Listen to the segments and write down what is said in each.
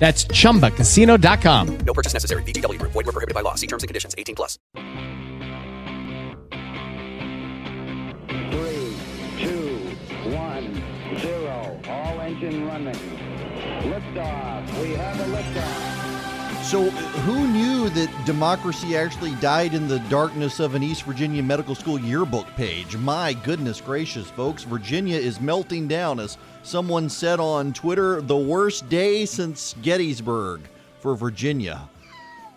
That's ChumbaCasino.com. No purchase necessary. VGW Group. Void where prohibited by law. See terms and conditions. 18+. 3, 2, 1, 0. All engine running. Liftoff. We have a liftoff. So who knew that democracy actually died in the darkness of an East Virginia medical school yearbook page? My goodness gracious, folks. Virginia is melting down as someone said on Twitter, the worst day since Gettysburg for Virginia.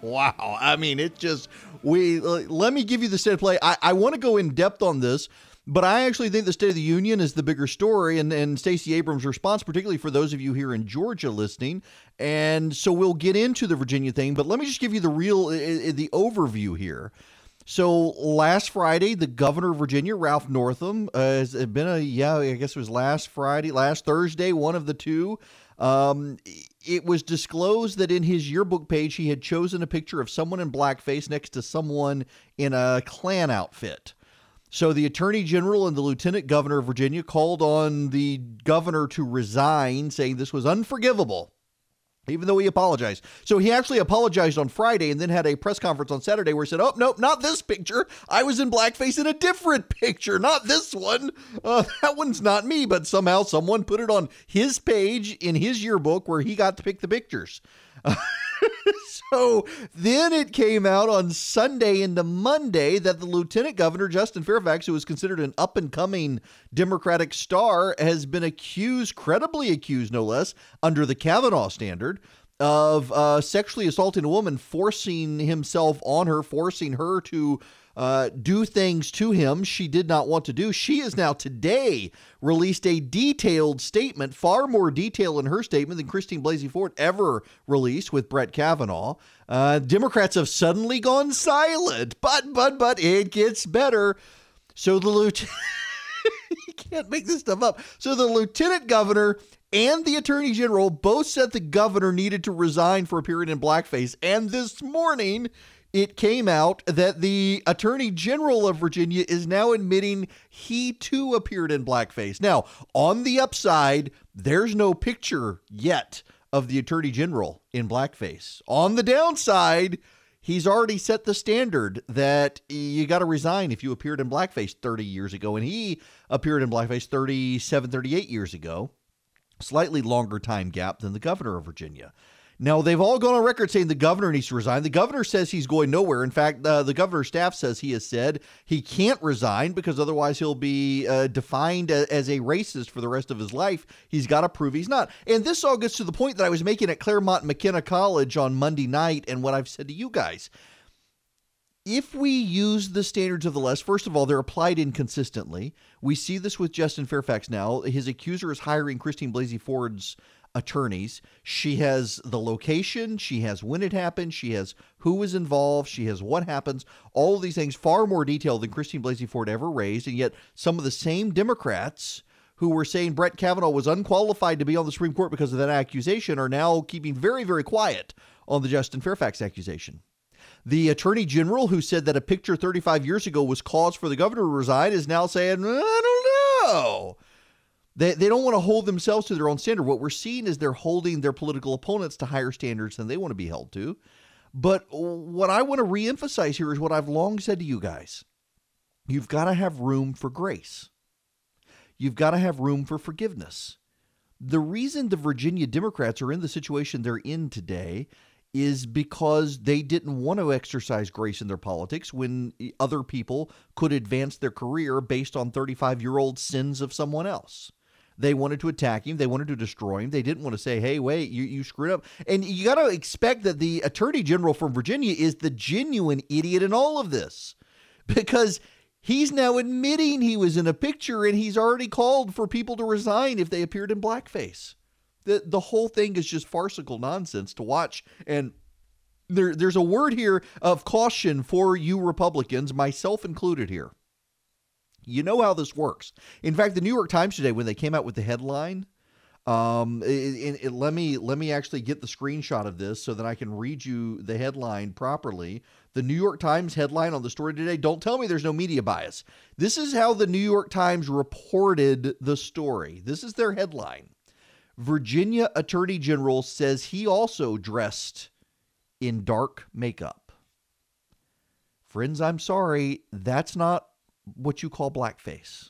Wow. I mean, it just, let me give you the state of play. I want to go in depth on this, but I actually think the State of the Union is the bigger story and Stacey Abrams' response, particularly for those of you here in Georgia listening. And so we'll get into the Virginia thing, but let me just give you the overview here. So last Friday, the governor of Virginia, Ralph Northam, last Thursday, one of the two. It was disclosed that in his yearbook page, he had chosen a picture of someone in blackface next to someone in a Klan outfit. So the attorney general and the lieutenant governor of Virginia called on the governor to resign, saying this was unforgivable, even though he apologized. So he actually apologized on Friday and then had a press conference on Saturday where he said, oh, nope, not this picture. I was in blackface in a different picture, not this one. That one's not me, but somehow someone put it on his page in his yearbook where he got to pick the pictures. So then it came out on Sunday into Monday that the lieutenant governor, Justin Fairfax, who was considered an up and coming Democratic star, has been accused, credibly accused, no less, under the Kavanaugh standard of sexually assaulting a woman, forcing himself on her, forcing her to do things to him she did not want to do. She has now today released a detailed statement, far more detail in her statement than Christine Blasey Ford ever released with Brett Kavanaugh. Democrats have suddenly gone silent, but it gets better. So the lieutenant, you can't make this stuff up. So the lieutenant governor and the attorney general both said the governor needed to resign for appearing in blackface. And this morning, it came out that the attorney general of Virginia is now admitting he too appeared in blackface. Now, on the upside, there's no picture yet of the attorney general in blackface. On the downside, he's already set the standard that you got to resign if you appeared in blackface 30 years ago. And he appeared in blackface 38 years ago, slightly longer time gap than the governor of Virginia. Now, they've all gone on record saying the governor needs to resign. The governor says he's going nowhere. In fact, the governor's staff says he has said he can't resign because otherwise he'll be defined as a racist for the rest of his life. He's got to prove he's not. And this all gets to the point that I was making at Claremont McKenna College on Monday night and what I've said to you guys. If we use the standards of the left, first of all, they're applied inconsistently. We see this with Justin Fairfax now. His accuser is hiring Christine Blasey Ford's attorneys. She has the location, she has when it happened, she has who was involved, she has what happens, all of these things far more detailed than Christine Blasey Ford ever raised. And yet some of the same Democrats who were saying Brett Kavanaugh was unqualified to be on the Supreme Court because of that accusation are now keeping very, very quiet on the Justin Fairfax accusation. The attorney general who said that a picture 35 years ago was cause for the governor to resign is now saying, I don't know. They don't want to hold themselves to their own standard. What we're seeing is they're holding their political opponents to higher standards than they want to be held to. But what I want to reemphasize here is what I've long said to you guys. You've got to have room for grace. You've got to have room for forgiveness. The reason the Virginia Democrats are in the situation they're in today is because they didn't want to exercise grace in their politics when other people could advance their career based on 35-year-old sins of someone else. They wanted to attack him. They wanted to destroy him. They didn't want to say, hey, wait, you screwed up. And you got to expect that the attorney general from Virginia is the genuine idiot in all of this, because he's now admitting he was in a picture and he's already called for people to resign if they appeared in blackface. The whole thing is just farcical nonsense to watch. And there's a word here of caution for you Republicans, myself included here. You know how this works. In fact, the New York Times today, when they came out with the headline, let me actually get the screenshot of this so that I can read you the headline properly. The New York Times headline on the story today, don't tell me there's no media bias. This is how the New York Times reported the story. This is their headline. Virginia Attorney General says he also dressed in dark makeup. Friends, I'm sorry, that's not what you call blackface.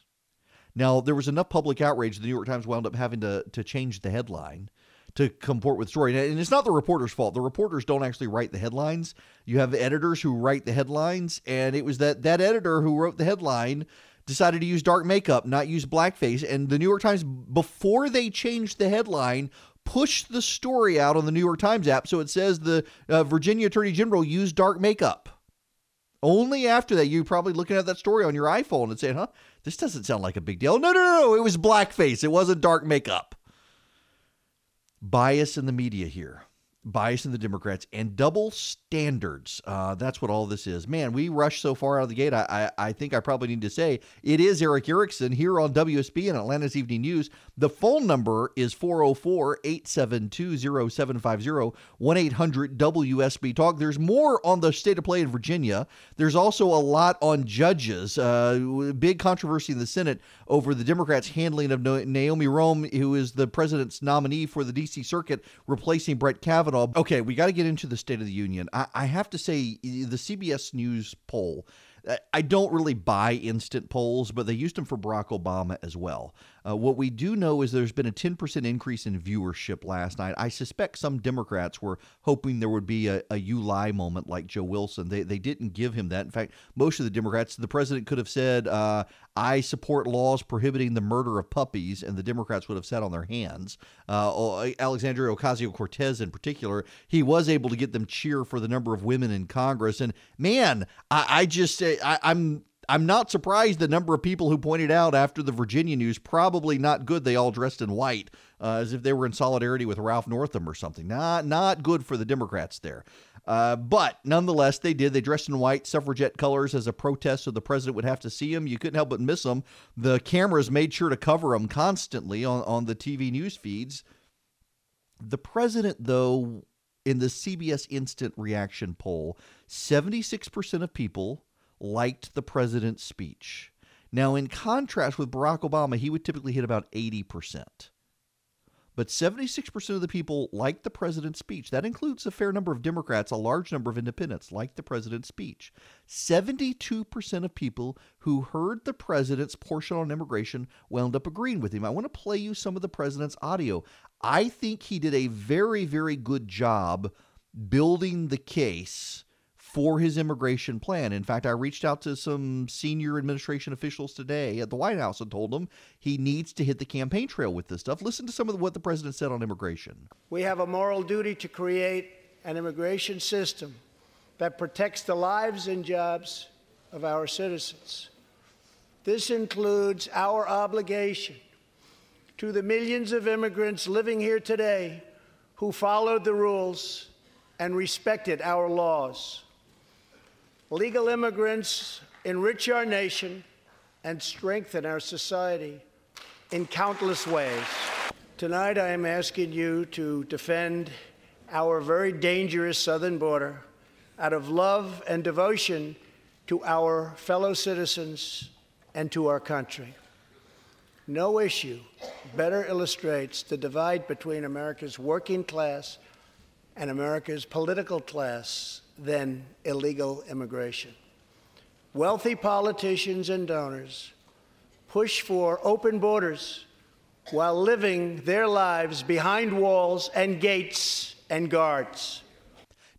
Now, there was enough public outrage, the New York Times wound up having to change the headline to comport with the story. And it's not the reporter's fault. The reporters don't actually write the headlines. You have editors who write the headlines, and it was that editor who wrote the headline decided to use dark makeup, not use blackface. And the New York Times, before they changed the headline, pushed the story out on the New York Times app. So it says the Virginia Attorney General used dark makeup. Only after that, you're probably looking at that story on your iPhone and saying, huh, this doesn't sound like a big deal. No, it was blackface. It wasn't dark makeup. Bias in the media here. Bias in the Democrats and double standards. That's what all this is. Man, we rushed so far out of the gate. I think I probably need to say it is Eric Erickson here on WSB and Atlanta's Evening News. The phone number is 404-872-0750, 1-800-WSB-TALK. There's more on the state of play in Virginia. There's also a lot on judges. Big controversy in the Senate over the Democrats' handling of Naomi Rome, who is the president's nominee for the D.C. Circuit, replacing Brett Kavanaugh. Okay, we got to get into the State of the Union. I have to say, the CBS News poll, I don't really buy instant polls, but they used them for Barack Obama as well. What we do know is there's been a 10% increase in viewership last night. I suspect some Democrats were hoping there would be a you lie moment like Joe Wilson. They didn't give him that. In fact, most of the Democrats, the president could have said, I support laws prohibiting the murder of puppies, and the Democrats would have sat on their hands. Alexandria Ocasio-Cortez in particular, he was able to get them cheer for the number of women in Congress. And man, I'm not surprised the number of people who pointed out after the Virginia news, probably not good, they all dressed in white, as if they were in solidarity with Ralph Northam or something. Not good for the Democrats there. But nonetheless, they did. They dressed in white suffragette colors as a protest so the president would have to see him. You couldn't help but miss him. The cameras made sure to cover him constantly on the TV news feeds. The president, though, in the CBS Instant Reaction poll, 76% of people liked the president's speech. Now, in contrast with Barack Obama, he would typically hit about 80%. But 76% of the people liked the president's speech. That includes a fair number of Democrats, a large number of independents liked the president's speech. 72% of people who heard the president's portion on immigration wound up agreeing with him. I want to play you some of the president's audio. I think he did a very, very good job building the case for his immigration plan. In fact, I reached out to some senior administration officials today at the White House and told them he needs to hit the campaign trail with this stuff. Listen to some of what the president said on immigration. We have a moral duty to create an immigration system that protects the lives and jobs of our citizens. This includes our obligation to the millions of immigrants living here today who followed the rules and respected our laws. Legal immigrants enrich our nation and strengthen our society in countless ways. Tonight, I am asking you to defend our very dangerous southern border out of love and devotion to our fellow citizens and to our country. No issue better illustrates the divide between America's working class and America's political class than illegal immigration. Wealthy politicians and donors push for open borders while living their lives behind walls and gates and guards.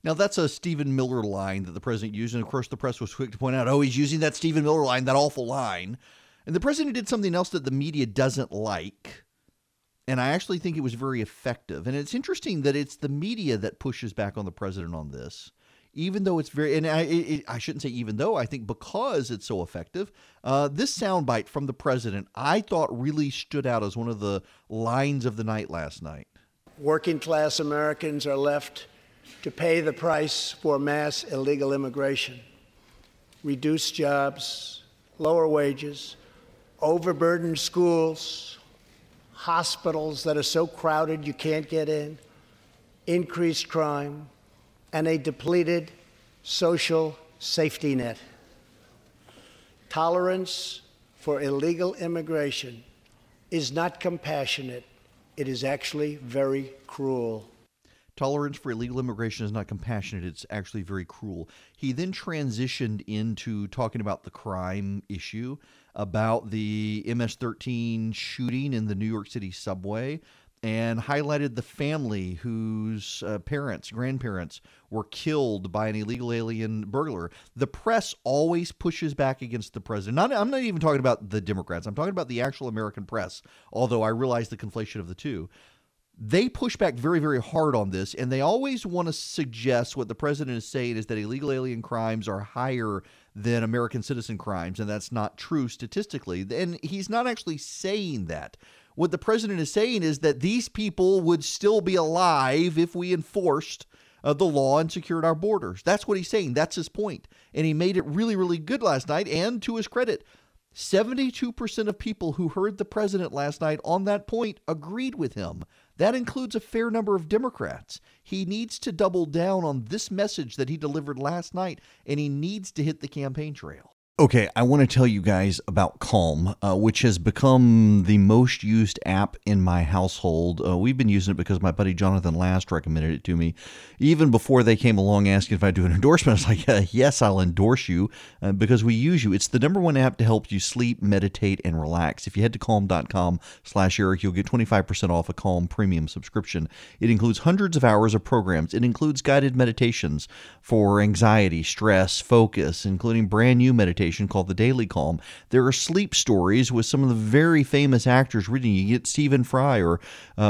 Now, that's a Stephen Miller line that the president used. And, of course, the press was quick to point out, oh, he's using that Stephen Miller line, that awful line. And the president did something else that the media doesn't like. And I actually think it was very effective. And it's interesting that it's the media that pushes back on the president on this, even though it's very, and I shouldn't say even though, I think because it's so effective. This soundbite from the president, I thought really stood out as one of the lines of the night last night. Working class Americans are left to pay the price for mass illegal immigration, reduced jobs, lower wages, overburdened schools, hospitals that are so crowded you can't get in, increased crime, and a depleted social safety net. Tolerance for illegal immigration is not compassionate. It is actually very cruel. Tolerance for illegal immigration is not compassionate. It's actually very cruel. He then transitioned into talking about the crime issue, about the MS-13 shooting in the New York City subway, and highlighted the family whose parents, grandparents, were killed by an illegal alien burglar. The press always pushes back against the president. I'm not even talking about the Democrats. I'm talking about the actual American press, although I realize the conflation of the two. They push back very, very hard on this, and they always want to suggest what the president is saying is that illegal alien crimes are higher than American citizen crimes, and that's not true statistically. And he's not actually saying that. What the president is saying is that these people would still be alive if we enforced the law and secured our borders. That's what he's saying. That's his point. And he made it really, really good last night, and to his credit, 72% of people who heard the president last night on that point agreed with him. That includes a fair number of Democrats. He needs to double down on this message that he delivered last night, and he needs to hit the campaign trail. Okay, I want to tell you guys about Calm, which has become the most used app in my household. We've been using it because my buddy Jonathan Last recommended it to me. Even before they came along asking if I'd do an endorsement, I was like, yes, I'll endorse you because we use you. It's the number one app to help you sleep, meditate, and relax. If you head to calm.com/Eric, you'll get 25% off a Calm premium subscription. It includes hundreds of hours of programs. It includes guided meditations for anxiety, stress, focus, including brand new meditations called The Daily Calm. There are sleep stories with some of the very famous actors reading. You get Stephen Fry or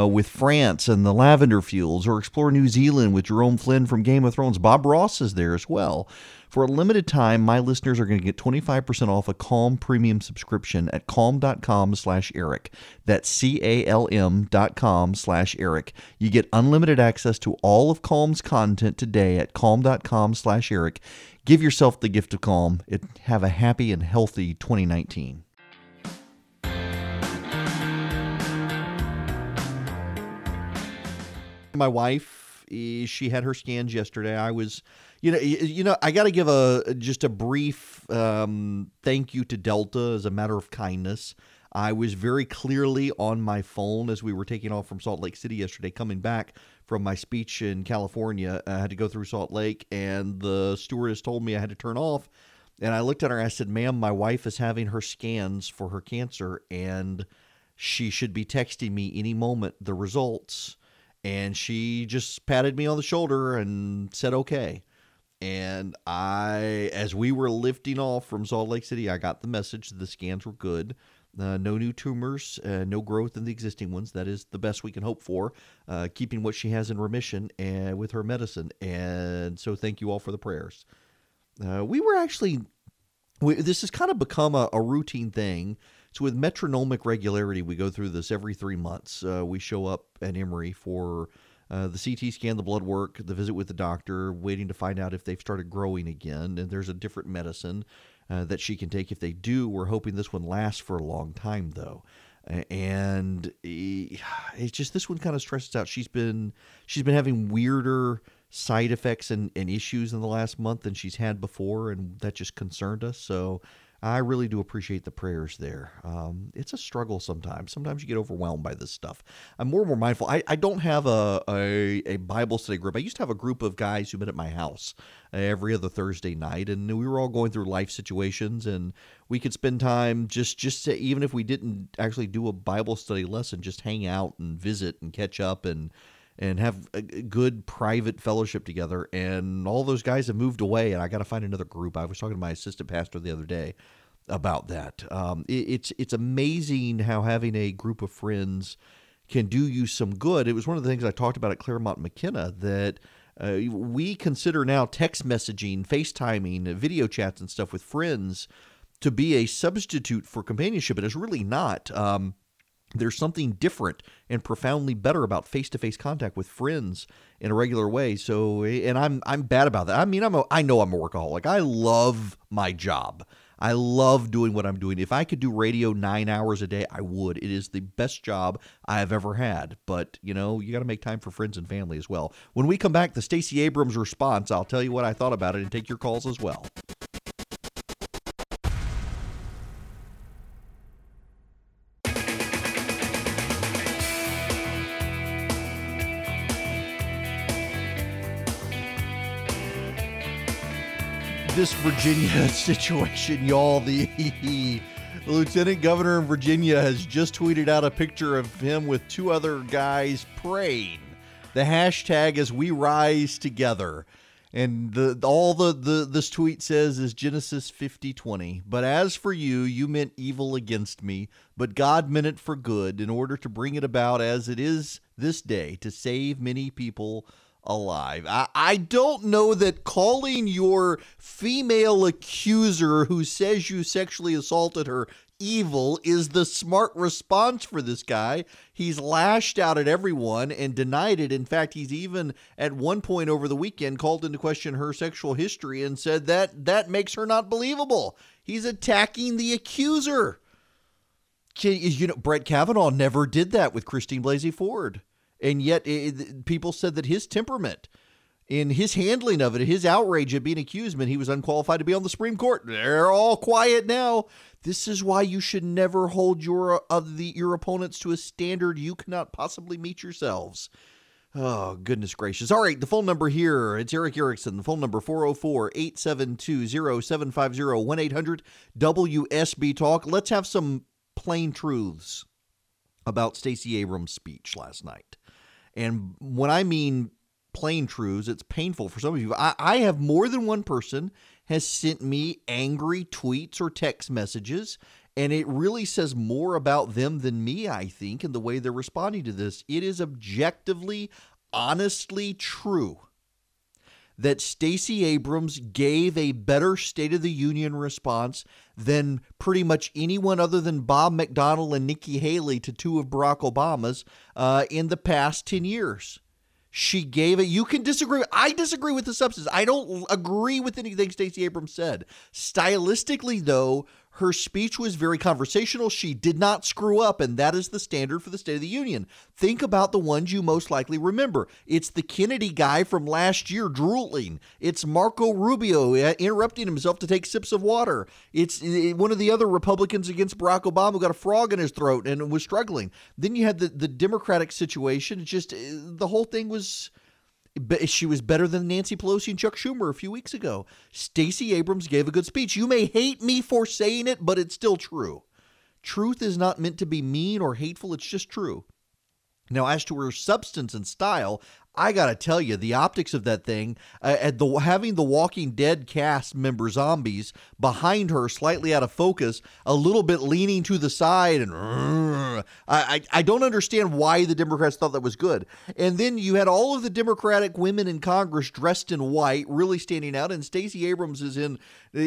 with France and the Lavender Fields, or explore New Zealand with Jerome Flynn from Game of Thrones. Bob Ross is there as well. For a limited time, my listeners are going to get 25% off a Calm premium subscription at calm.com/Eric. That's calm.com/Eric. You get unlimited access to all of Calm's content today at calm.com/Eric. Give yourself the gift of calm. Have a happy and healthy 2019. My wife, she had her scans yesterday. I was... You know, I got to give just a brief thank you to Delta as a matter of kindness. I was very clearly on my phone as we were taking off from Salt Lake City yesterday, coming back from my speech in California. I had to go through Salt Lake, and the stewardess told me I had to turn off. And I looked at her and I said, "Ma'am, my wife is having her scans for her cancer, and she should be texting me any moment the results." And she just patted me on the shoulder and said, "Okay." And as we were lifting off from Salt Lake City, I got the message that the scans were good. No new tumors, no growth in the existing ones. That is the best we can hope for, keeping what she has in remission and with her medicine. And so thank you all for the prayers. This has kind of become a routine thing. So with metronomic regularity, we go through this every 3 months. We show up at Emory for... the CT scan, the blood work, the visit with the doctor, waiting to find out if they've started growing again. And there's a different medicine that she can take if they do. We're hoping this one lasts for a long time, though. And it's just this one kind of stresses out. She's been having weirder side effects and issues in the last month than she's had before. And that just concerned us. So I really do appreciate the prayers there. It's a struggle sometimes. Sometimes you get overwhelmed by this stuff. I'm more and more mindful. I don't have a Bible study group. I used to have a group of guys who met at my house every other Thursday night, and we were all going through life situations, and we could spend time just to, even if we didn't actually do a Bible study lesson, just hang out and visit and catch up and have a good private fellowship together. And all those guys have moved away, and I got to find another group. I was talking to my assistant pastor the other day about that. It's amazing how having a group of friends can do you some good. It was one of the things I talked about at Claremont McKenna, that we consider now text messaging, FaceTiming, video chats and stuff with friends to be a substitute for companionship. It is really not. There's something different and profoundly better about face-to-face contact with friends in a regular way. So, and I'm bad about that. I mean, I know I'm a workaholic. I love my job. I love doing what I'm doing. If I could do radio 9 hours a day, I would. It is the best job I have ever had. But, you know, you got to make time for friends and family as well. When we come back, the Stacey Abrams response, I'll tell you what I thought about it and take your calls as well. This Virginia situation, y'all, the lieutenant governor in Virginia has just tweeted out a picture of him with two other guys praying. The hashtag is We Rise Together. And this tweet says is Genesis 50:20. But as for you, you meant evil against me, but God meant it for good in order to bring it about as it is this day to save many people alive. I don't know that calling your female accuser who says you sexually assaulted her evil is the smart response for this guy. He's lashed out at everyone and denied it. In fact, he's even at one point over the weekend called into question her sexual history and said that makes her not believable. He's attacking the accuser. You know, Brett Kavanaugh never did that with Christine Blasey Ford. And yet people said that his temperament in his handling of it, his outrage at being accused, meant he was unqualified to be on the Supreme Court. They're all quiet now. This is why you should never hold your opponents to a standard you cannot possibly meet yourselves. Oh, goodness gracious. All right, the phone number here, it's Eric Erickson. The phone number 404-872-0750, 1-800-WSB-TALK. Let's have some plain truths about Stacey Abrams' speech last night. And when I mean plain truths, it's painful for some of you. I have more than one person has sent me angry tweets or text messages, and it really says more about them than me, I think, in the way they're responding to this. It is objectively, honestly true that Stacey Abrams gave a better State of the Union response than pretty much anyone other than Bob McDonnell and Nikki Haley to two of Barack Obama's in the past 10 years. She gave it. You can disagree. I disagree with the substance. I don't agree with anything Stacey Abrams said. Stylistically, though, her speech was very conversational. She did not screw up, and that is the standard for the State of the Union. Think about the ones you most likely remember. It's the Kennedy guy from last year drooling. It's Marco Rubio interrupting himself to take sips of water. It's one of the other Republicans against Barack Obama who got a frog in his throat and was struggling. Then you had the Democratic situation. It's just the whole thing was... She was better than Nancy Pelosi and Chuck Schumer a few weeks ago. Stacey Abrams gave a good speech. You may hate me for saying it, but it's still true. Truth is not meant to be mean or hateful. It's just true. Now, as to her substance and style, I got to tell you, the optics of that thing, having the Walking Dead cast member zombies behind her slightly out of focus, a little bit leaning to the side, and I don't understand why the Democrats thought that was good. And then you had all of the Democratic women in Congress dressed in white, really standing out, and Stacey Abrams is in,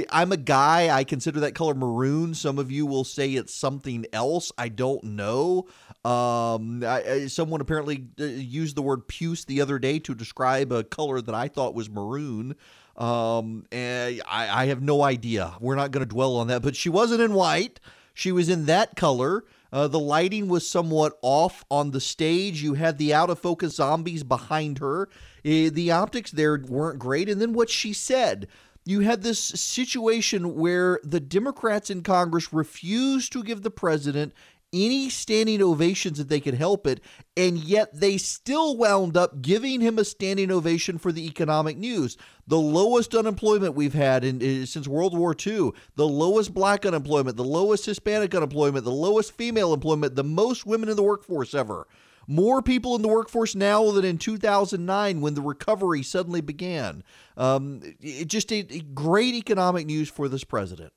I'm a guy, I consider that color maroon. Some of you will say it's something else. I don't know. Someone apparently used the word puce the other day to describe a color that I thought was maroon. And I have no idea. We're not going to dwell on that, but she wasn't in white. She was in that color. The lighting was somewhat off on the stage. You had the out of focus zombies behind her. The optics there weren't great. And then what she said, you had this situation where the Democrats in Congress refused to give the president any standing ovations that they could help it, and yet they still wound up giving him a standing ovation for the economic news. The lowest unemployment we've had since World War II, the lowest black unemployment, the lowest Hispanic unemployment, the lowest female employment, the most women in the workforce ever. More people in the workforce now than in 2009 when the recovery suddenly began. Great economic news for this president.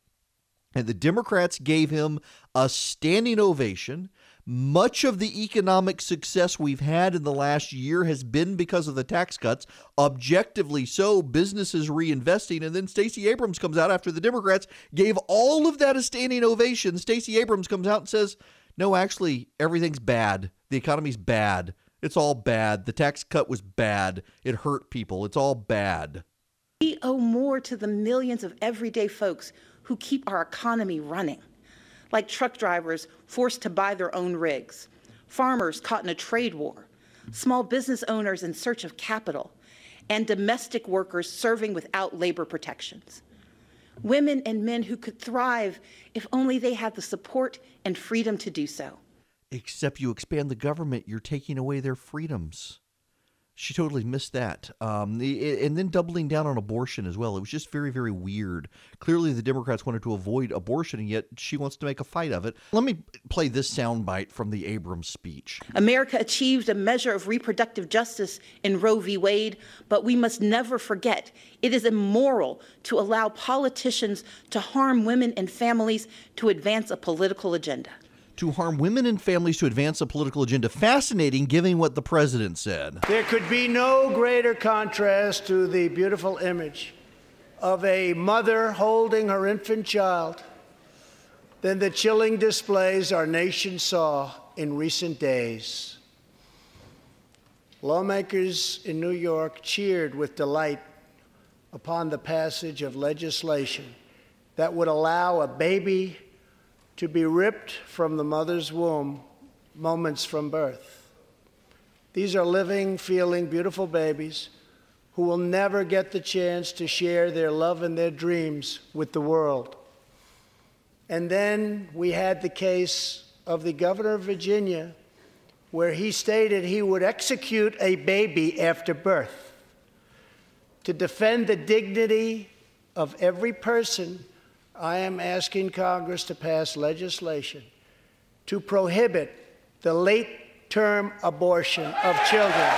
And the Democrats gave him a standing ovation. Much of the economic success we've had in the last year has been because of the tax cuts, objectively so, businesses reinvesting. And then Stacey Abrams comes out after the Democrats gave all of that a standing ovation. Stacey Abrams comes out and says, no, actually, everything's bad. The economy's bad. It's all bad. The tax cut was bad. It hurt people. It's all bad. We owe more to the millions of everyday folks who keep our economy running, like truck drivers forced to buy their own rigs, farmers caught in a trade war, small business owners in search of capital, and domestic workers serving without labor protections. Women and men who could thrive if only they had the support and freedom to do so. Except you expand the government, you're taking away their freedoms. She totally missed that. And then doubling down on abortion as well. It was just very, very weird. Clearly, the Democrats wanted to avoid abortion, and yet she wants to make a fight of it. Let me play this soundbite from the Abrams speech. America achieved a measure of reproductive justice in Roe v. Wade, but we must never forget it is immoral to allow politicians to harm women and families to advance a political agenda. To harm women and families to advance a political agenda. Fascinating, given what the president said. There could be no greater contrast to the beautiful image of a mother holding her infant child than the chilling displays our nation saw in recent days. Lawmakers in New York cheered with delight upon the passage of legislation that would allow a baby to be ripped from the mother's womb moments from birth. These are living, feeling, beautiful babies who will never get the chance to share their love and their dreams with the world. And then we had the case of the governor of Virginia, where he stated he would execute a baby after birth to defend the dignity of every person. I am asking Congress to pass legislation to prohibit the late-term abortion of children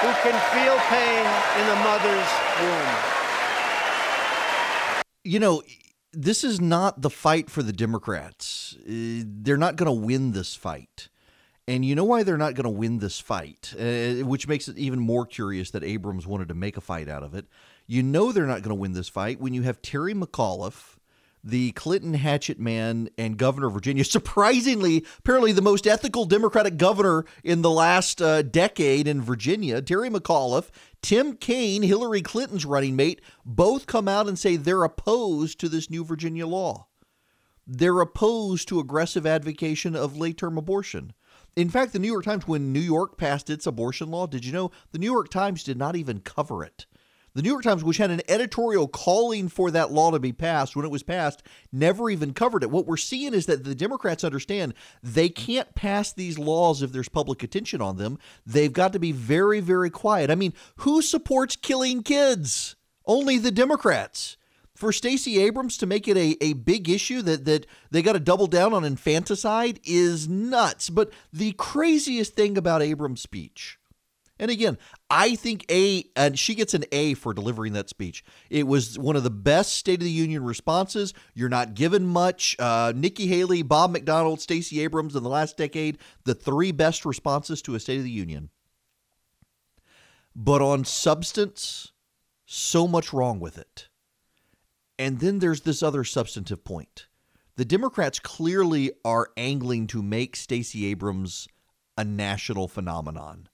who can feel pain in the mother's womb. You know, this is not the fight for the Democrats. They're not going to win this fight. And you know why they're not going to win this fight, which makes it even more curious that Abrams wanted to make a fight out of it. You know they're not going to win this fight when you have Terry McAuliffe, the Clinton hatchet man and governor of Virginia, surprisingly, apparently the most ethical Democratic governor in the last decade in Virginia, Terry McAuliffe, Tim Kaine, Hillary Clinton's running mate, both come out and say they're opposed to this new Virginia law. They're opposed to aggressive advocation of late-term abortion. In fact, the New York Times, when New York passed its abortion law, did you know the New York Times did not even cover it? The New York Times, which had an editorial calling for that law to be passed when it was passed, never even covered it. What we're seeing is that the Democrats understand they can't pass these laws if there's public attention on them. They've got to be very, very quiet. I mean, who supports killing kids? Only the Democrats. For Stacey Abrams to make it a big issue that they got to double down on infanticide is nuts. But the craziest thing about Abrams' speech, and again, I think and she gets an A for delivering that speech. It was one of the best State of the Union responses. You're not given much. Nikki Haley, Bob McDonald, Stacey Abrams in the last decade, the three best responses to a State of the Union. But on substance, so much wrong with it. And then there's this other substantive point. The Democrats clearly are angling to make Stacey Abrams a national phenomenon.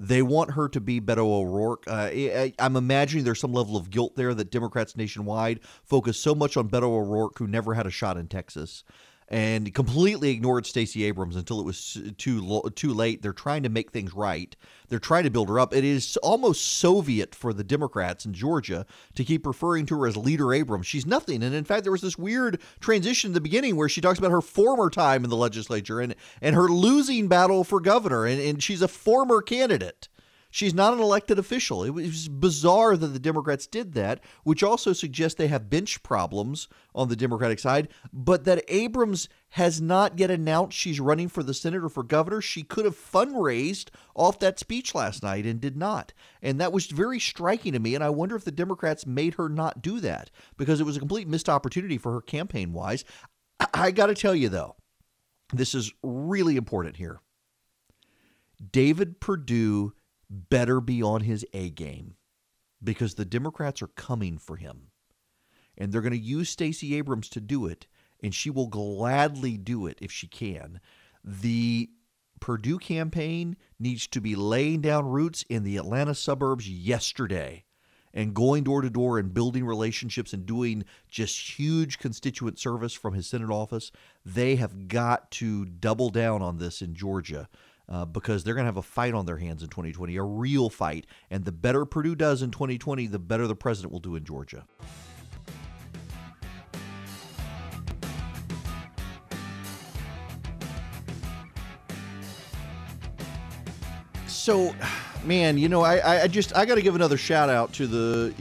They want her to be Beto O'Rourke. I'm imagining there's some level of guilt there that Democrats nationwide focus so much on Beto O'Rourke, who never had a shot in Texas. and completely ignored Stacey Abrams until it was too late. They're trying to make things right. They're trying to build her up. It is almost Soviet for the Democrats in Georgia to keep referring to her as Leader Abrams. She's nothing. And in fact, there was this weird transition at the beginning where she talks about her former time in the legislature and her losing battle for governor. And she's a former candidate. She's not an elected official. It was bizarre that the Democrats did that, which also suggests they have bench problems on the Democratic side, but that Abrams has not yet announced she's running for the Senate or for governor. She could have fundraised off that speech last night and did not. And that was very striking to me, and I wonder if the Democrats made her not do that, because it was a complete missed opportunity for her campaign-wise. I got to tell you, though, this is really important here. David Perdue better be on his A game, because the Democrats are coming for him, and they're going to use Stacey Abrams to do it, and she will gladly do it if she can. The Perdue campaign needs to be laying down roots in the Atlanta suburbs yesterday and going door to door and building relationships and doing just huge constituent service from his Senate office. They have got to double down on this in Georgia. Because they're going to have a fight on their hands in 2020, a real fight. And the better Perdue does in 2020, the better the president will do in Georgia. So, man, you know, I got to give another shout out to the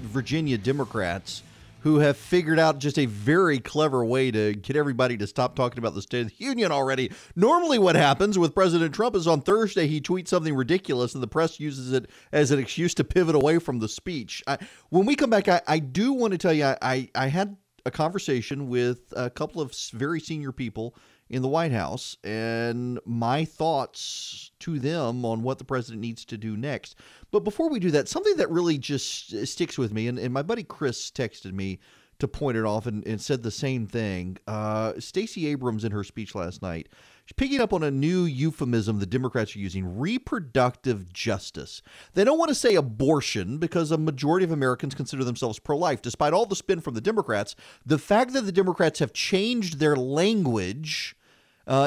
Virginia Democrats, who have figured out just a very clever way to get everybody to stop talking about the State of the Union already. Normally what happens with President Trump is on Thursday he tweets something ridiculous and the press uses it as an excuse to pivot away from the speech. When we come back, I do want to tell you, I had a conversation with a couple of very senior people in the White House and my thoughts to them on what the president needs to do next. But before we do that, something that really just sticks with me, and my buddy Chris texted me to point it off and said the same thing. Stacey Abrams in her speech last night, she's picking up on a new euphemism the Democrats are using, reproductive justice. They don't want to say abortion because a majority of Americans consider themselves pro-life. Despite all the spin from the Democrats, the fact that the Democrats have changed their language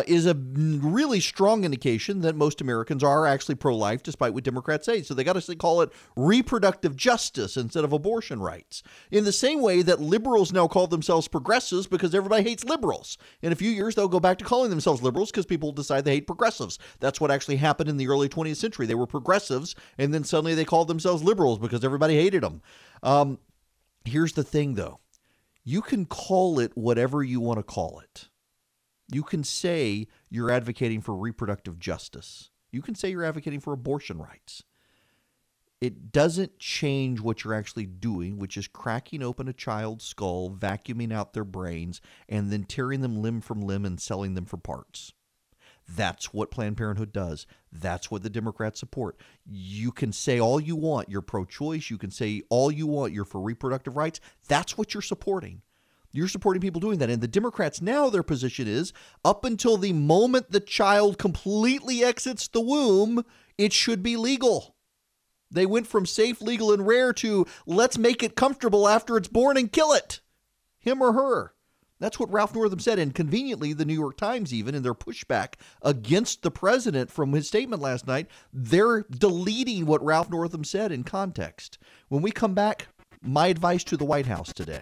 is a really strong indication that most Americans are actually pro-life, despite what Democrats say. So they got to call it reproductive justice instead of abortion rights. In the same way that liberals now call themselves progressives because everybody hates liberals. In a few years, they'll go back to calling themselves liberals because people decide they hate progressives. That's what actually happened in the early 20th century. They were progressives, and then suddenly they called themselves liberals because everybody hated them. Here's the thing, though. You can call it whatever you want to call it. You can say you're advocating for reproductive justice. You can say you're advocating for abortion rights. It doesn't change what you're actually doing, which is cracking open a child's skull, vacuuming out their brains, and then tearing them limb from limb and selling them for parts. That's what Planned Parenthood does. That's what the Democrats support. You can say all you want you're pro-choice. You can say all you want you're for reproductive rights. That's what you're supporting. You're supporting people doing that. And the Democrats now, their position is, up until the moment the child completely exits the womb, it should be legal. They went from safe, legal, and rare to let's make it comfortable after it's born and kill it, him or her. That's what Ralph Northam said. And conveniently, the New York Times, even in their pushback against the president from his statement last night, they're deleting what Ralph Northam said in context. When we come back, my advice to the White House today.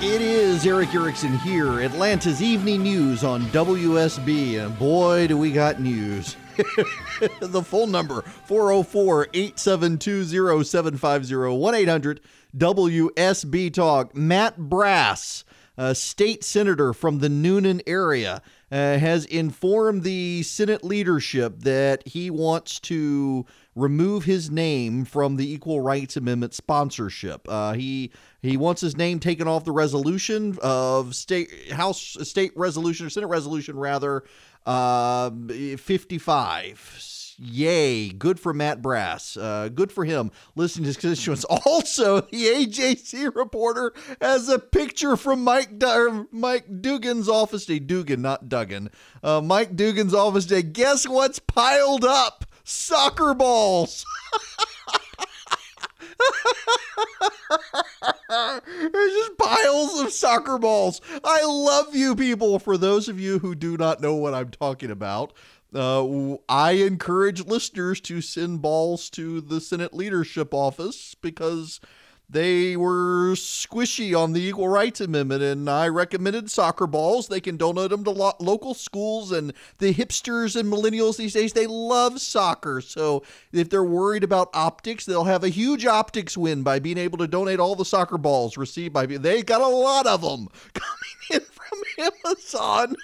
It is Eric Erickson here, Atlanta's Evening News on WSB, and boy, do we got news. The full number, 404-872-0750, 1-800-WSB-TALK. Matt Brass, a state senator from the Noonan area, has informed the Senate leadership that he wants to remove his name from the Equal Rights Amendment sponsorship. He wants his name taken off the resolution of state resolution or Senate resolution rather 55. Yay. Good for Matt Brass. Good for him. Listen to his constituents. Also, the AJC reporter has a picture from Mike Dugan's office day. Dugan, not Duggan. Mike Dugan's office day. Guess what's piled up? Soccer balls. There's just piles of soccer balls. I love you people. For those of you who do not know what I'm talking about, I encourage listeners to send balls to the Senate leadership office because they were squishy on the Equal Rights Amendment, and I recommended soccer balls. They can donate them to local schools, and the hipsters and millennials these days, they love soccer. So if they're worried about optics, they'll have a huge optics win by being able to donate all the soccer balls received by... They got a lot of them coming in from Amazon.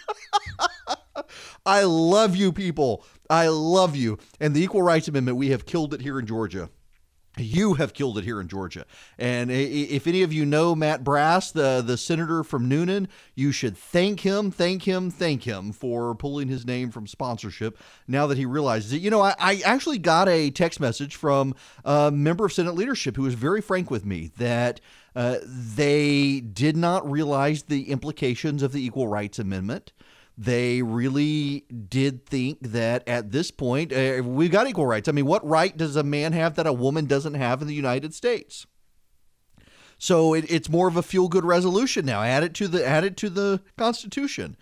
I love you people. I love you. And the Equal Rights Amendment, we have killed it here in Georgia. You have killed it here in Georgia. And if any of you know Matt Brass, the senator from Noonan, you should thank him for pulling his name from sponsorship now that he realizes it. You know, I actually got a text message from a member of Senate leadership who was very frank with me that they did not realize the implications of the Equal Rights Amendment. They really did think that at this point, we've got equal rights. I mean, what right does a man have that a woman doesn't have in the United States? So it's more of a feel-good resolution now. Add it to the Constitution.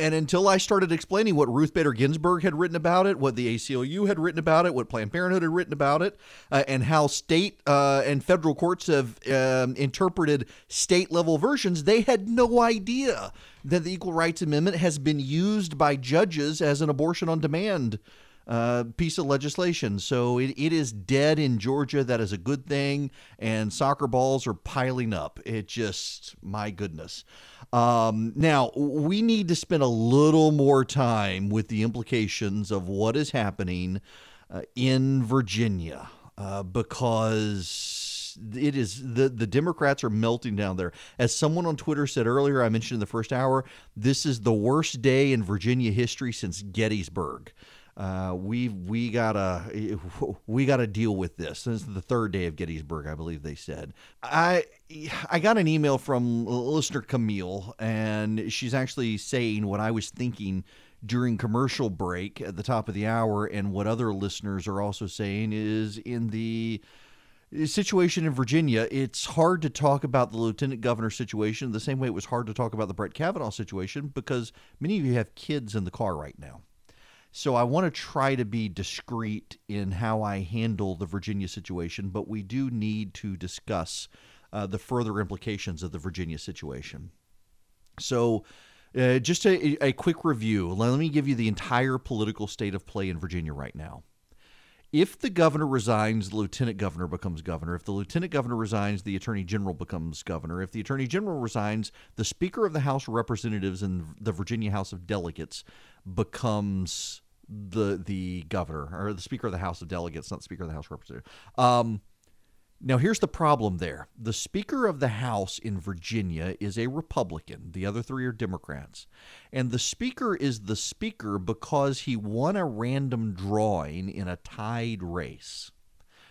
And until I started explaining what Ruth Bader Ginsburg had written about it, what the ACLU had written about it, what Planned Parenthood had written about it, and how state and federal courts have interpreted state-level versions, they had no idea that the Equal Rights Amendment has been used by judges as an abortion on demand piece of legislation. So it is dead in Georgia. That is a good thing. And soccer balls are piling up. It just, my goodness. Now, we need to spend a little more time with the implications of what is happening in Virginia because it is the Democrats are melting down there. As someone on Twitter said earlier, I mentioned in the first hour, this is the worst day in Virginia history since Gettysburg. We gotta deal with this. This is the third day of Gettysburg, I believe they said. I got an email from listener Camille, and she's actually saying what I was thinking during commercial break at the top of the hour, and what other listeners are also saying is in the situation in Virginia, it's hard to talk about the lieutenant governor situation the same way it was hard to talk about the Brett Kavanaugh situation because many of you have kids in the car right now. So I want to try to be discreet in how I handle the Virginia situation, but we do need to discuss the further implications of the Virginia situation. So just a quick review. Let me give you the entire political state of play in Virginia right now. If the governor resigns, the lieutenant governor becomes governor. If the lieutenant governor resigns, the attorney general becomes governor. If the attorney general resigns, the Speaker of the House of Representatives and the Virginia House of Delegates becomes the governor, or the Speaker of the House of Delegates, not the Speaker of the House of Representatives. Now, here's the problem there. The Speaker of the House in Virginia is a Republican. The other three are Democrats. And the Speaker is the Speaker because he won a random drawing in a tied race.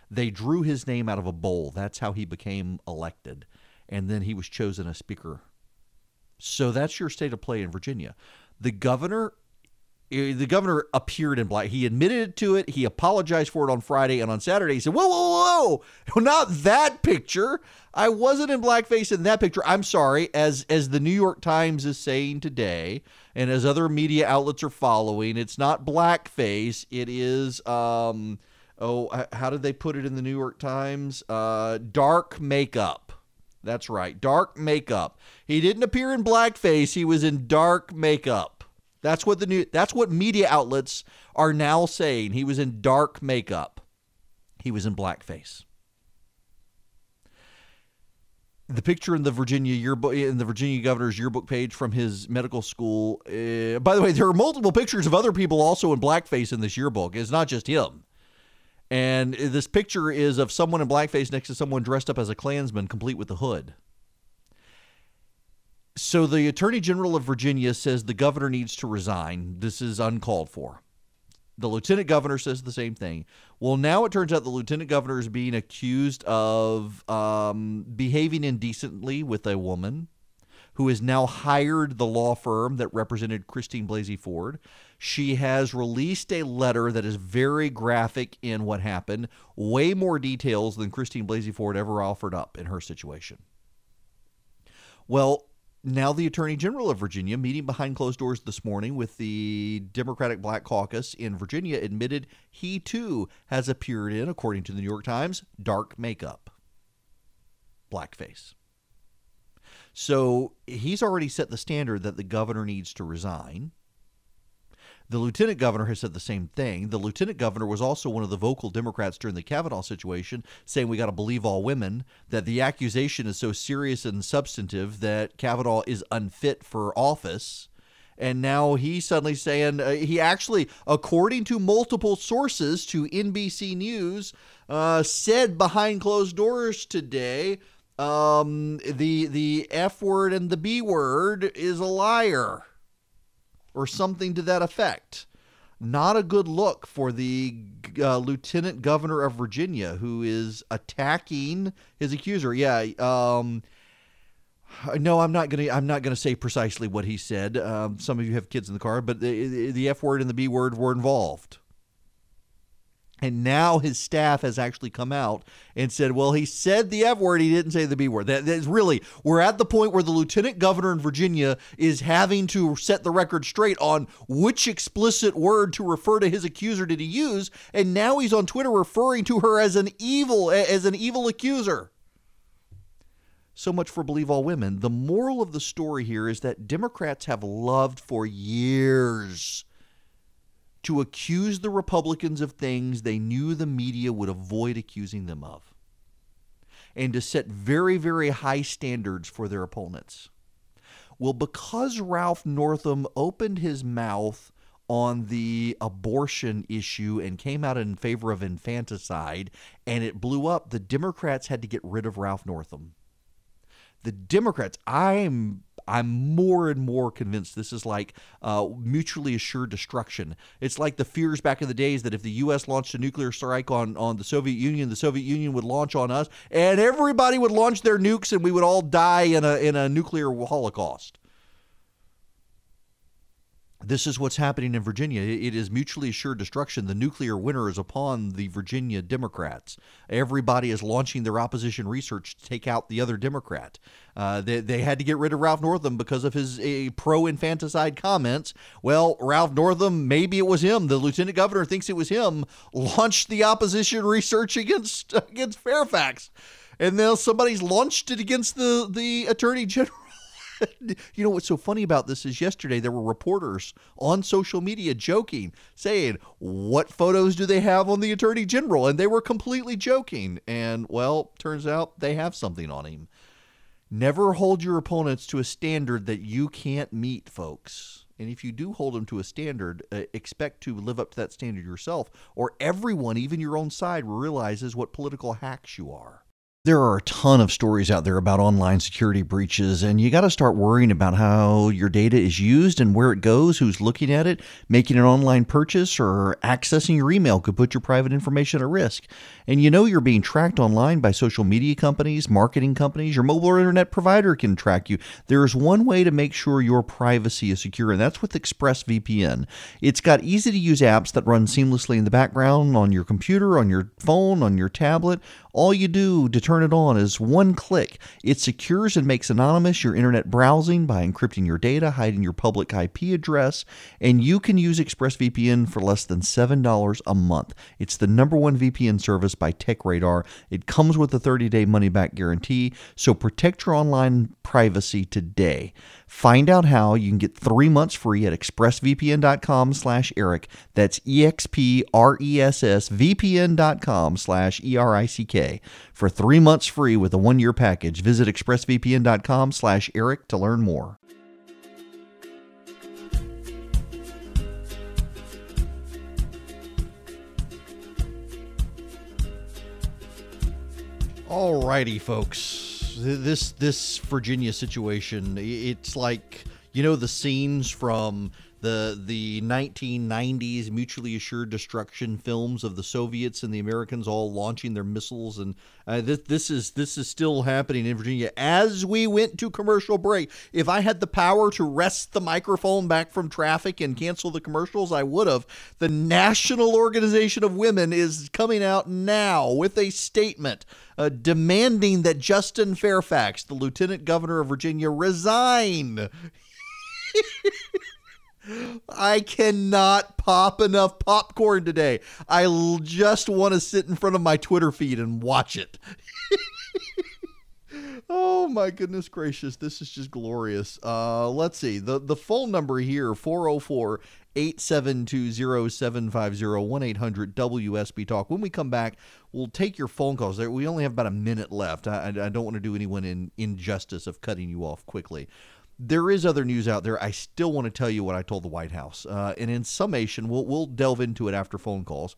They drew his name out of a bowl. That's how he became elected. And then he was chosen as Speaker. So that's your state of play in Virginia. The governor appeared in black. He admitted to it. He apologized for it on Friday. And on Saturday, he said, whoa, not that picture. I wasn't in blackface in that picture. I'm sorry. As the New York Times is saying today, and as other media outlets are following, it's not blackface. It is, how did they put it in the New York Times? Dark makeup. That's right. Dark makeup. He didn't appear in blackface. He was in dark makeup. That's what media outlets are now saying. He was in dark makeup. He was in blackface. The picture in the Virginia yearbook, in the Virginia governor's yearbook page from his medical school. By the way, there are multiple pictures of other people also in blackface in this yearbook. It's not just him. And this picture is of someone in blackface next to someone dressed up as a Klansman, complete with the hood. So the Attorney General of Virginia says the governor needs to resign. This is uncalled for. The lieutenant governor says the same thing. Well, now it turns out the lieutenant governor is being accused of behaving indecently with a woman who has now hired the law firm that represented Christine Blasey Ford. She has released a letter that is very graphic in what happened, way more details than Christine Blasey Ford ever offered up in her situation. Well, now the Attorney General of Virginia, meeting behind closed doors this morning with the Democratic Black Caucus in Virginia, admitted he too has appeared in, according to the New York Times, dark makeup, blackface. So he's already set the standard that the governor needs to resign. The lieutenant governor has said the same thing. The lieutenant governor was also one of the vocal Democrats during the Kavanaugh situation, saying we got to believe all women, that the accusation is so serious and substantive that Kavanaugh is unfit for office. And now he's suddenly saying he actually, according to multiple sources to NBC News, said behind closed doors today, the F word and the B word is a liar, or something to that effect. Not a good look for the lieutenant governor of Virginia, who is attacking his accuser. Yeah. No, I'm not gonna say precisely what he said. Some of you have kids in the car, but the F word and the B word were involved. And now his staff has actually come out and said, well, he said the F word, he didn't say the B word. That's really, we're at the point where the lieutenant governor in Virginia is having to set the record straight on which explicit word to refer to his accuser did he use. And now he's on Twitter referring to her as an evil accuser. So much for believe all women. The moral of the story here is that Democrats have loved for years to accuse the Republicans of things they knew the media would avoid accusing them of, and to set very, very high standards for their opponents. Well, because Ralph Northam opened his mouth on the abortion issue and came out in favor of infanticide, and it blew up, the Democrats had to get rid of Ralph Northam. The Democrats, I'm more and more convinced this is like mutually assured destruction. It's like the fears back in the days that if the U.S. launched a nuclear strike on the Soviet Union would launch on us, and everybody would launch their nukes, and we would all die in a nuclear holocaust. This is what's happening in Virginia. It is mutually assured destruction. The nuclear winter is upon the Virginia Democrats. Everybody is launching their opposition research to take out the other Democrat. They had to get rid of Ralph Northam because of his pro-infanticide comments. Well, Ralph Northam, maybe it was him. The lieutenant governor thinks it was him, launched the opposition research against Fairfax. And now somebody's launched it against the attorney general. You know what's so funny about this is yesterday there were reporters on social media joking, saying, what photos do they have on the attorney general? And they were completely joking. And, well, turns out they have something on him. Never hold your opponents to a standard that you can't meet, folks. And if you do hold them to a standard, expect to live up to that standard yourself, or everyone, even your own side, realizes what political hacks you are. There are a ton of stories out there about online security breaches, and you got to start worrying about how your data is used and where it goes, who's looking at it. Making an online purchase or accessing your email could put your private information at risk. And you know you're being tracked online by social media companies, marketing companies, your mobile or internet provider can track you. There's one way to make sure your privacy is secure, and that's with ExpressVPN. It's got easy-to-use apps that run seamlessly in the background on your computer, on your phone, on your tablet. All you do to turn it on is one click. It secures and makes anonymous your internet browsing by encrypting your data, hiding your public IP address, and you can use ExpressVPN for less than $7 a month. It's the number one VPN service by TechRadar. It comes with a 30-day money-back guarantee, so protect your online privacy today. Find out how you can get 3 months free at expressvpn.com/Eric. That's EXPRESSVPN.com/ERICK. For 3 months free with a 1-year package. Visit expressvpn.com/Eric to learn more. All righty, folks. This Virginia situation, it's like, you know, the scenes from the 1990s mutually assured destruction films of the Soviets and the Americans all launching their missiles, and this is still happening in Virginia. As we went to commercial break, if I had the power to wrest the microphone back from traffic and cancel the commercials, I would have. The National Organization of Women is coming out now with a statement demanding that Justin Fairfax, the lieutenant governor of Virginia, resign. I cannot pop enough popcorn today. I just want to sit in front of my Twitter feed and watch it. Oh, my goodness gracious. This is just glorious. Let's see. The phone number here, 404-872-0750, 1-800-WSB-TALK. When we come back, we'll take your phone calls. We only have about a minute left. I don't want to do anyone an injustice of cutting you off quickly. There is other news out there. I still want to tell you what I told the White House. And in summation, we'll delve into it after phone calls.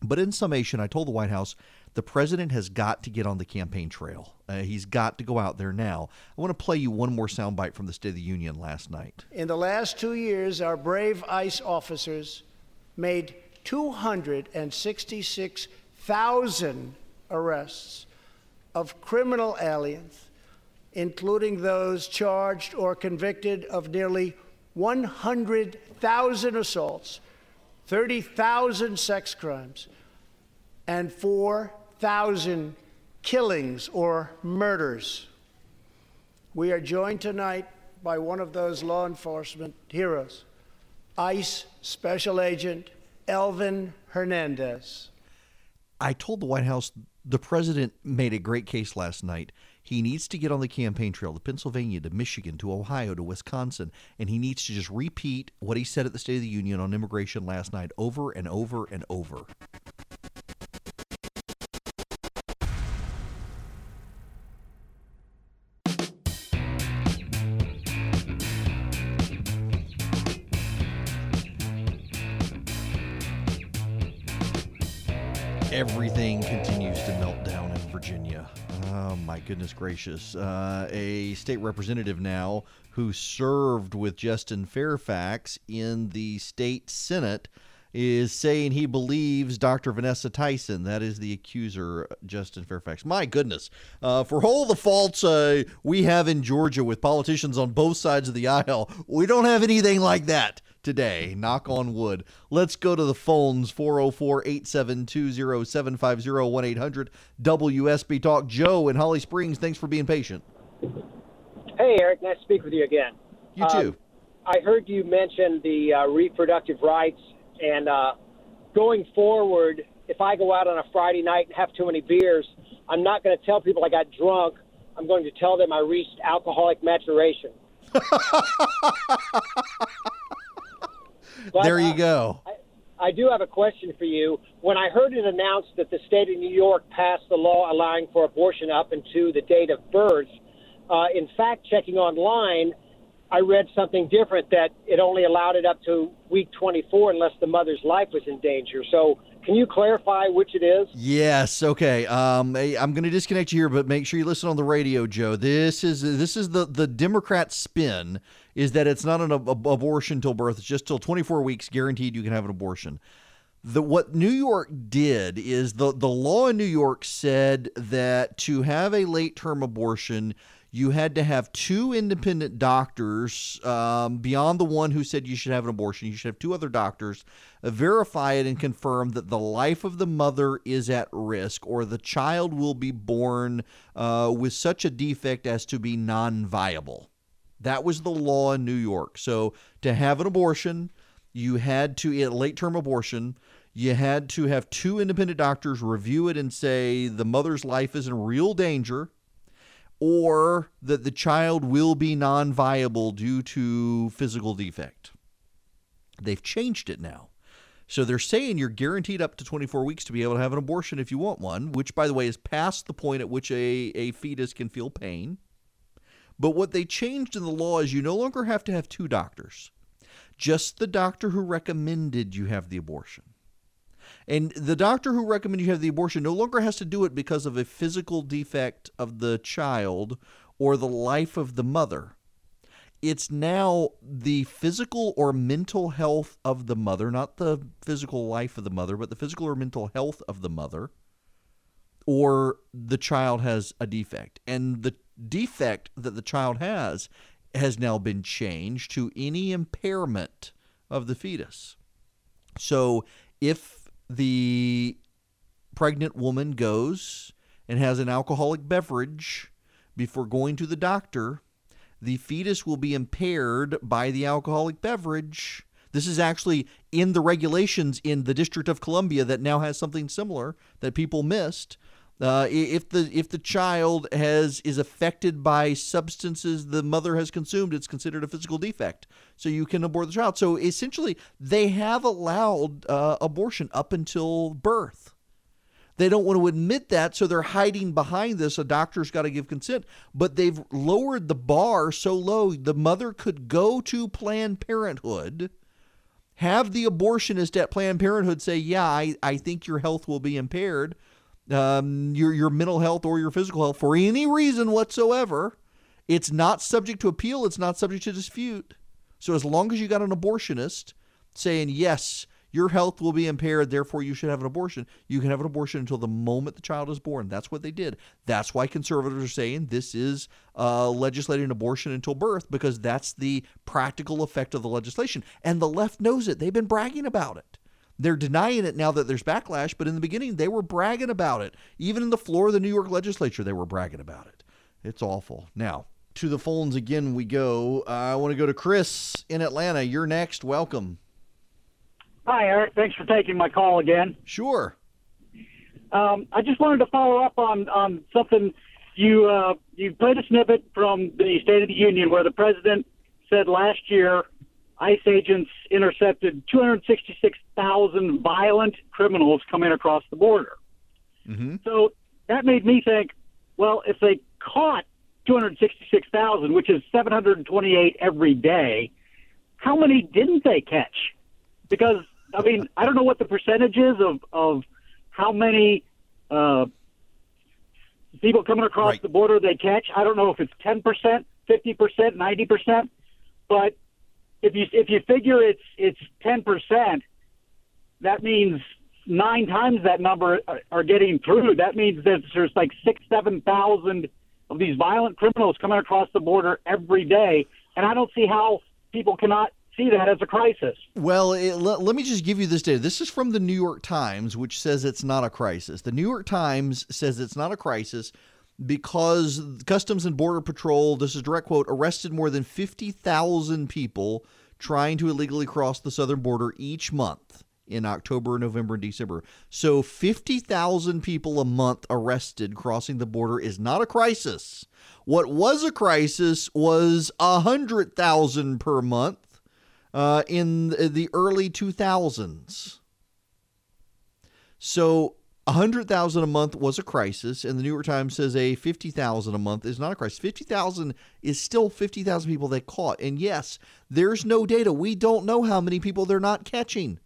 But in summation, I told the White House, the president has got to get on the campaign trail. He's got to go out there now. I want to play you one more soundbite from the State of the Union last night. In the last 2 years, our brave ICE officers made 266,000 arrests of criminal aliens, including those charged or convicted of nearly 100,000 assaults, 30,000 sex crimes, and 4,000 killings or murders. We are joined tonight by one of those law enforcement heroes, ICE Special Agent Elvin Hernandez. I told the White House the president made a great case last night. He needs to get on the campaign trail to Pennsylvania, to Michigan, to Ohio, to Wisconsin, and he needs to just repeat what he said at the State of the Union on immigration last night over and over and over. Everything continues to melt down in Virginia. Oh, my goodness gracious. A state representative now who served with Justin Fairfax in the state Senate is saying he believes Dr. Vanessa Tyson. That is the accuser, Justin Fairfax. My goodness. For all the faults we have in Georgia with politicians on both sides of the aisle, we don't have anything like that today. Knock on wood. Let's go to the phones, 404-872-0750, 1-800-WSB-TALK. Joe in Holly Springs, thanks for being patient. Hey, Eric. Nice to speak with you again. You too. I heard you mention the reproductive rights. And going forward, if I go out on a Friday night and have too many beers, I'm not going to tell people I got drunk. I'm going to tell them I reached alcoholic maturation. There you go. I do have a question for you. When I heard it announced that the state of New York passed the law allowing for abortion up until the date of birth, in fact-checking online, I read something different, that it only allowed it up to week 24 unless the mother's life was in danger. So can you clarify which it is? Yes. Okay. I'm going to disconnect you here, but make sure you listen on the radio, Joe. This is the Democrat spin, is that it's not an abortion till birth. It's just till 24 weeks guaranteed you can have an abortion. What New York did is the law in New York said that to have a late-term abortion, you had to have two independent doctors beyond the one who said you should have an abortion. You should have two other doctors verify it and confirm that the life of the mother is at risk, or the child will be born with such a defect as to be non-viable. That was the law in New York. So to have an abortion, you had to, a late-term abortion, you had to have two independent doctors review it and say the mother's life is in real danger, or that the child will be non-viable due to physical defect. They've changed it now. So they're saying you're guaranteed up to 24 weeks to be able to have an abortion if you want one, which, by the way, is past the point at which a fetus can feel pain. But what they changed in the law is you no longer have to have two doctors, just the doctor who recommended you have the abortion. And the doctor who recommended you have the abortion no longer has to do it because of a physical defect of the child or the life of the mother. it's now the physical or mental health of the mother, not the physical life of the mother, but the physical or mental health of the mother, or the child has a defect. And the defect that the child has now been changed to any impairment of the fetus. So if the pregnant woman goes and has an alcoholic beverage before going to the doctor, the fetus will be impaired by the alcoholic beverage. This is actually in the regulations in the District of Columbia that now has something similar that people missed. If the child is affected by substances the mother has consumed, it's considered a physical defect. So you can abort the child. So essentially, they have allowed abortion up until birth. They don't want to admit that, so they're hiding behind this. A doctor's got to give consent. But they've lowered the bar so low, the mother could go to Planned Parenthood, have the abortionist at Planned Parenthood say, yeah, I think your health will be impaired, your mental health or your physical health, for any reason whatsoever. It's not subject to appeal. It's not subject to dispute. So as long as you got an abortionist saying, yes, your health will be impaired, therefore you should have an abortion, you can have an abortion until the moment the child is born. That's what they did. That's why conservatives are saying this is legislating abortion until birth, because that's the practical effect of the legislation. And the left knows it. They've been bragging about it. They're denying it now that there's backlash, but in the beginning, they were bragging about it. Even in the floor of the New York legislature, they were bragging about it. It's awful. Now, to the phones again we go. I want to go to Chris in Atlanta. You're next. Welcome. Hi, Eric. Thanks for taking my call again. Sure. I just wanted to follow up on something. You played a snippet from the State of the Union where the president said last year ICE agents intercepted 266,000 violent criminals coming across the border. Mm-hmm. So that made me think, well, if they caught 266,000, which is 728 every day, how many didn't they catch? Because, I mean, I don't know what the percentage is of how many people coming across the border they catch. I don't know if it's 10%, 50%, 90%. But if you figure it's 10%, that means 9 times that number are getting through. That means that there's like 6,000-7,000 of these violent criminals coming across the border every day. And I don't see how people cannot see that as a crisis. Well, let me just give you this data. This is from the New York Times, which says it's not a crisis. The New York Times says it's not a crisis because Customs and Border Patrol, this is direct quote, arrested more than 50,000 people trying to illegally cross the southern border each month in October, November, and December. So 50,000 people a month arrested crossing the border is not a crisis. What was a crisis was 100,000 per month. In the early 2000s. So 100,000 a month was a crisis, and the New York Times says 50,000 a month is not a crisis. 50,000 is still 50,000 people they caught. And yes, there's no data. We don't know how many people they're not catching.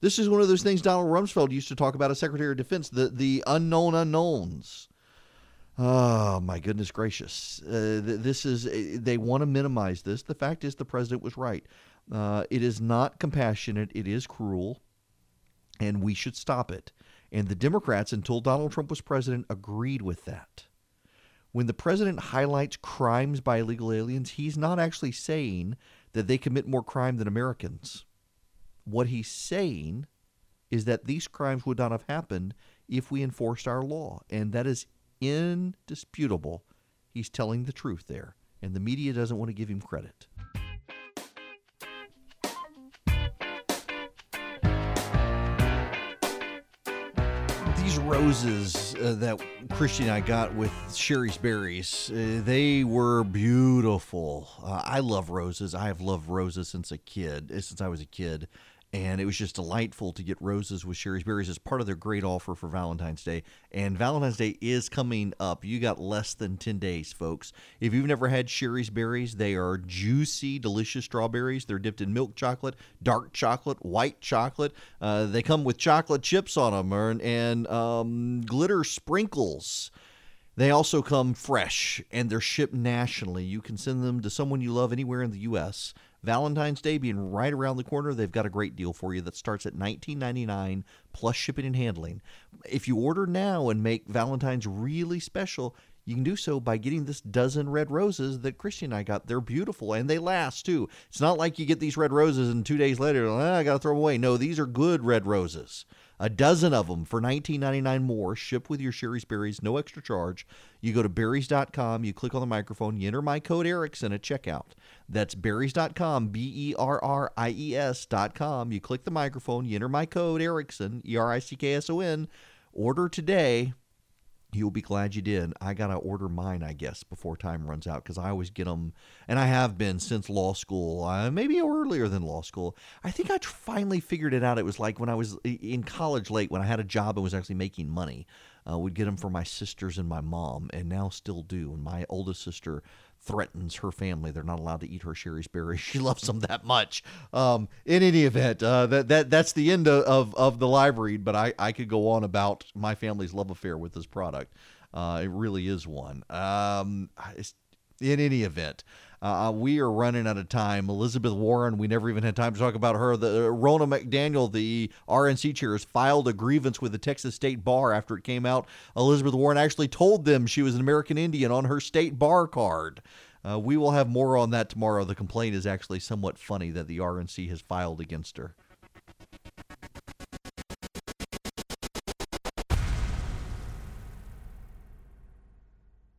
This is one of those things Donald Rumsfeld used to talk about as Secretary of Defense, the unknown unknowns. Oh, my goodness gracious. They want to minimize this. The fact is the president was right. It is not compassionate. It is cruel, and we should stop it. And the Democrats, until Donald Trump was president, agreed with that. When the president highlights crimes by illegal aliens, he's not actually saying that they commit more crime than Americans. What he's saying is that these crimes would not have happened if we enforced our law, and that is indisputable. He's telling the truth there, and the media doesn't want to give him credit. Roses that Christy and I got with Sherry's Berries, they were beautiful. I love roses. I have loved roses since I was a kid, and it was just delightful to get roses with Sherry's Berries as part of their great offer for Valentine's Day. And Valentine's Day is coming up. You got less than 10 days, folks. If you've never had Sherry's Berries, they are juicy, delicious strawberries. They're dipped in milk chocolate, dark chocolate, white chocolate. They come with chocolate chips on them and glitter sprinkles. They also come fresh, and they're shipped nationally. You can send them to someone you love anywhere in the U.S. Valentine's Day being right around the corner, they've got a great deal for you that starts at $19.99 plus shipping and handling. If you order now and make Valentine's really special, you can do so by getting this dozen red roses that Christy and I got. They're beautiful, and they last, too. It's not like you get these red roses and 2 days later, I got to throw them away. No, these are good red roses. A dozen of them for $19.99 more. Ship with your Sherry's Berries, no extra charge. You go to berries.com, you click on the microphone, you enter my code Erickson at checkout. That's berries.com, berries.com. You click the microphone, you enter my code Erickson, Erickson. Order today. You'll be glad you did. I got to order mine, I guess, before time runs out because I always get them, and I have been since law school, maybe earlier than law school. I think I finally figured it out. It was like when I was in college late, when I had a job and was actually making money. We'd get them for my sisters and my mom, and now still do. And my oldest sister threatens her family. They're not allowed to eat her Sherry's Berries. She loves them that much. In any event, that's the end of the live read, but I could go on about my family's love affair with this product. It really is one. In any event, we are running out of time. Elizabeth Warren, we never even had time to talk about her. Rona McDaniel, the RNC chair, has filed a grievance with the Texas State Bar after it came out Elizabeth Warren actually told them she was an American Indian on her state bar card. We will have more on that tomorrow. The complaint is actually somewhat funny that the RNC has filed against her.